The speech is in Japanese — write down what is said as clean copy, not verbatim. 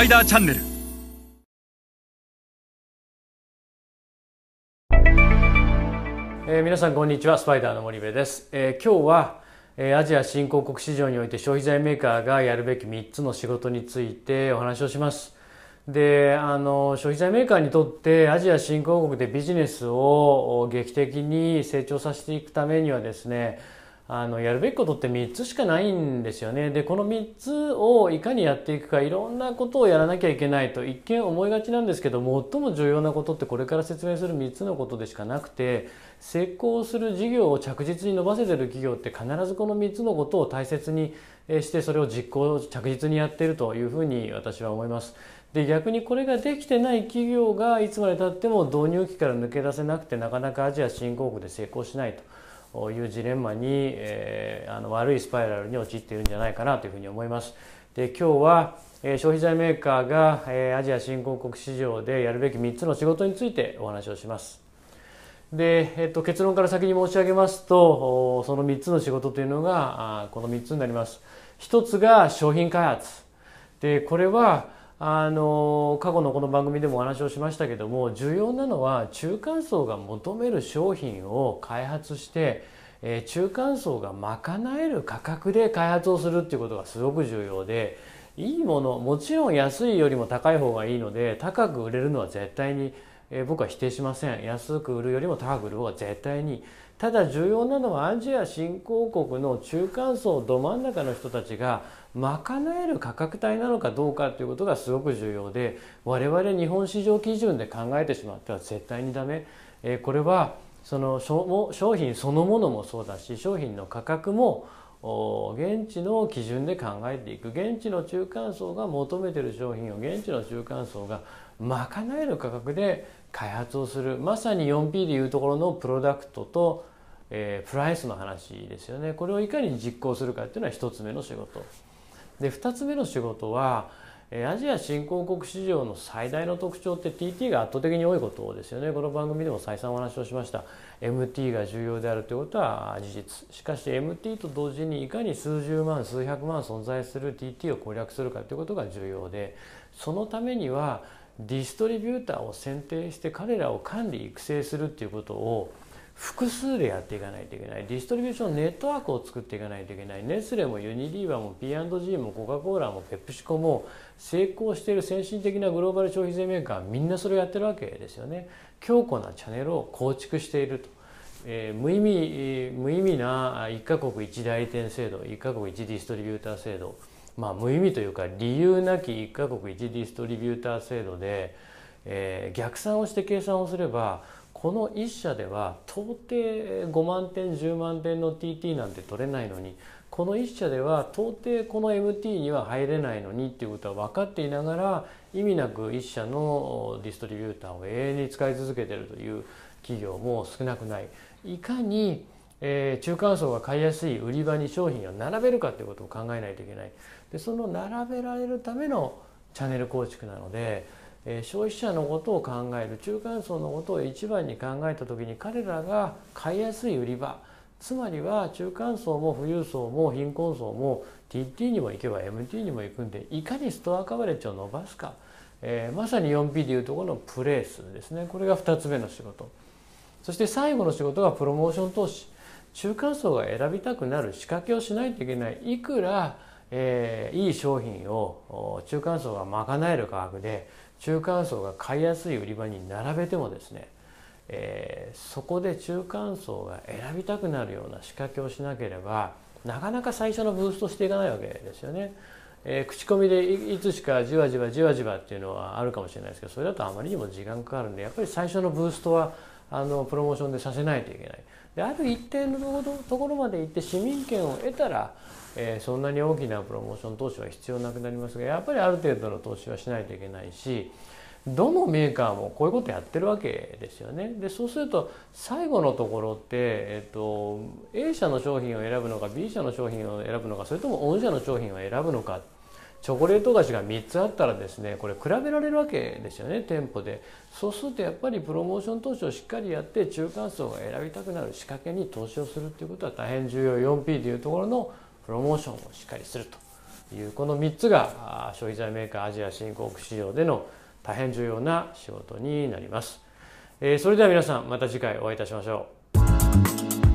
パイダーチャンネル。皆さんこんにちは、スパイダーの森部です。今日はアジア新興国市場において消費財メーカーがやるべき3つの仕事についてお話をします。で、消費財メーカーにとってアジア新興国でビジネスを劇的に成長させていくためにはですね、やるべきことって3つしかないんですよね。で、この3つをいかにやっていくか、いろんなことをやらなきゃいけないと一見思いがちなんですけど、最も重要なことってこれから説明する3つのことでしかなくて、成功する事業を着実に伸ばせてる企業って必ずこの3つのことを大切にして、それを実行着実にやっているというふうに私は思います。で、逆にこれができてない企業がいつまでたっても導入期から抜け出せなくて、なかなかアジア新興国で成功しないというジレンマに、悪いスパイラルに陥っているんじゃないかなというふうに思います。で、今日は消費財メーカーがアジア新興国市場でやるべき3つの仕事についてお話をします。で、結論から先に申し上げますと、その3つの仕事というのがこの3つになります。1つが商品開発で、これは過去のこの番組でもお話をしましたけども、重要なのは中間層が求める商品を開発して、中間層が賄える価格で開発をするっていうことがすごく重要で、いいもの、もちろん安いよりも高い方がいいので、高く売れるのは絶対に、僕は否定しません。安く売るよりも高く売る方が絶対に。ただ重要なのはアジア新興国の中間層ど真ん中の人たちが賄える価格帯なのかどうかということがすごく重要で、我々日本市場基準で考えてしまっては絶対にダメ。これはその商品そのものもそうだし、商品の価格も現地の基準で考えていく。現地の中間層が求めている商品を現地の中間層が賄える価格で開発をする、まさに 4P でいうところのプロダクトと、プライスの話ですよね。これをいかに実行するかっていうのは1つ目の仕事で、2つ目の仕事はアジア新興国市場の最大の特徴って TT が圧倒的に多いことですよね。この番組でも再三お話をしました。 MT が重要であるということは事実。しかし MT と同時にいかに数十万数百万存在する TT を攻略するかということが重要で、そのためにはディストリビューターを選定して彼らを管理育成するっていうことを複数でやっていかないといけない。ディストリビューションネットワークを作っていかないといけない。ネスレもユニリーバーも P&G もコカ・コーラもペプシコも成功している先進的なグローバル消費税メーカーはみんなそれをやってるわけですよね。強固なチャンネルを構築していると、無意味な1カ国1代理店制度、1カ国1ディストリビューター制度、無意味というか理由なき1カ国1ディストリビューター制度で、逆算をして計算をすればこの1社では到底5万点10万点の TT なんて取れないのに、この1社では到底この MT には入れないのにっていうことは分かっていながら、意味なく1社のディストリビューターを永遠に使い続けているという企業も少なくない。いかに中間層が買いやすい売り場に商品を並べるかということを考えないといけない。で、その並べられるためのチャンネル構築なので、消費者のことを考える、中間層のことを一番に考えた時に、彼らが買いやすい売り場、つまりは中間層も富裕層も貧困層も TT にも行けば MT にも行くんで、いかにストアカバレッジを伸ばすか、まさに 4P でいうところのプレースですね。これが2つ目の仕事。そして最後の仕事がプロモーション投資。中間層が選びたくなる仕掛けをしないといけない。いくら、いい商品を中間層が賄える価格で中間層が買いやすい売り場に並べてもですね、そこで中間層が選びたくなるような仕掛けをしなければなかなか最初のブーストしていかないわけですよね。口コミでいつしかじわじわじわじわっていうのはあるかもしれないですけど、それだとあまりにも時間かかるんで、やっぱり最初のブーストはプロモーションでさせないといけない。で、ある一定のところまで行って市民権を得たら、そんなに大きなプロモーション投資は必要なくなりますが、やっぱりある程度の投資はしないといけないし、どのメーカーもこういうことやってるわけですよね。で、そうすると最後のところって、A 社の商品を選ぶのか B 社の商品を選ぶのか、それとも御社の商品を選ぶのか。チョコレート菓子が3つあったらですね、これ比べられるわけですよね、店舗で。そうするとやっぱりプロモーション投資をしっかりやって中間層が選びたくなる仕掛けに投資をするということは大変重要。 4P というところのプロモーションをしっかりするというこの3つが消費財メーカーアジア新興国市場での大変重要な仕事になります。それでは皆さん、また次回お会いいたしましょう。